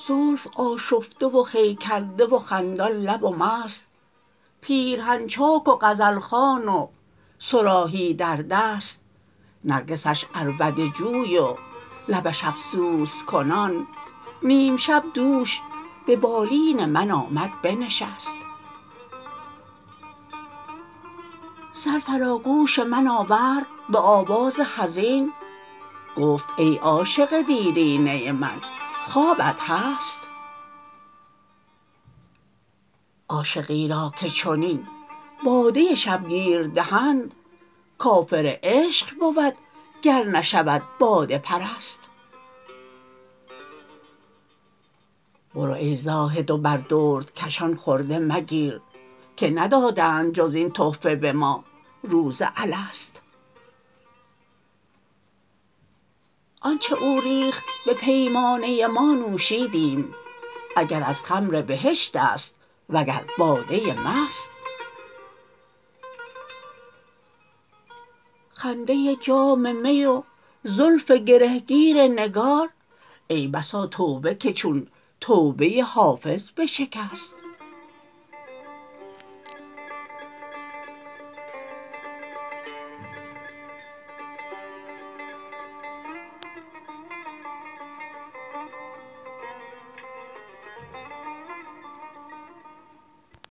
زلف آشفته و خوی کرده و خندان لب و مست، پیرهن چاک و غزل خوان و صراحی در دست، نرگسش عربده جوی و لبش افسوس کنان، نیم شب دوش به بالین من آمد بنشست. سر فراگوش من آورد به آواز حزین، گفت ای عاشق دیرینه من خوابت هست؟ عاشقی را که چنین باده شبگیر دهند، کافر عشق بود گر نشود باده پرست. برو ای زاهد و بر دردکشان خرده مگیر، که ندادند جز این تحفه به ما روز الست. آنچه او ریخت به پیمانه ما نوشیدیم، اگر از خمر بهشت است وگر باده مست. خنده جام می و زلف گرهگیر نگار، ای بسا توبه که چون توبه حافظ بشکست.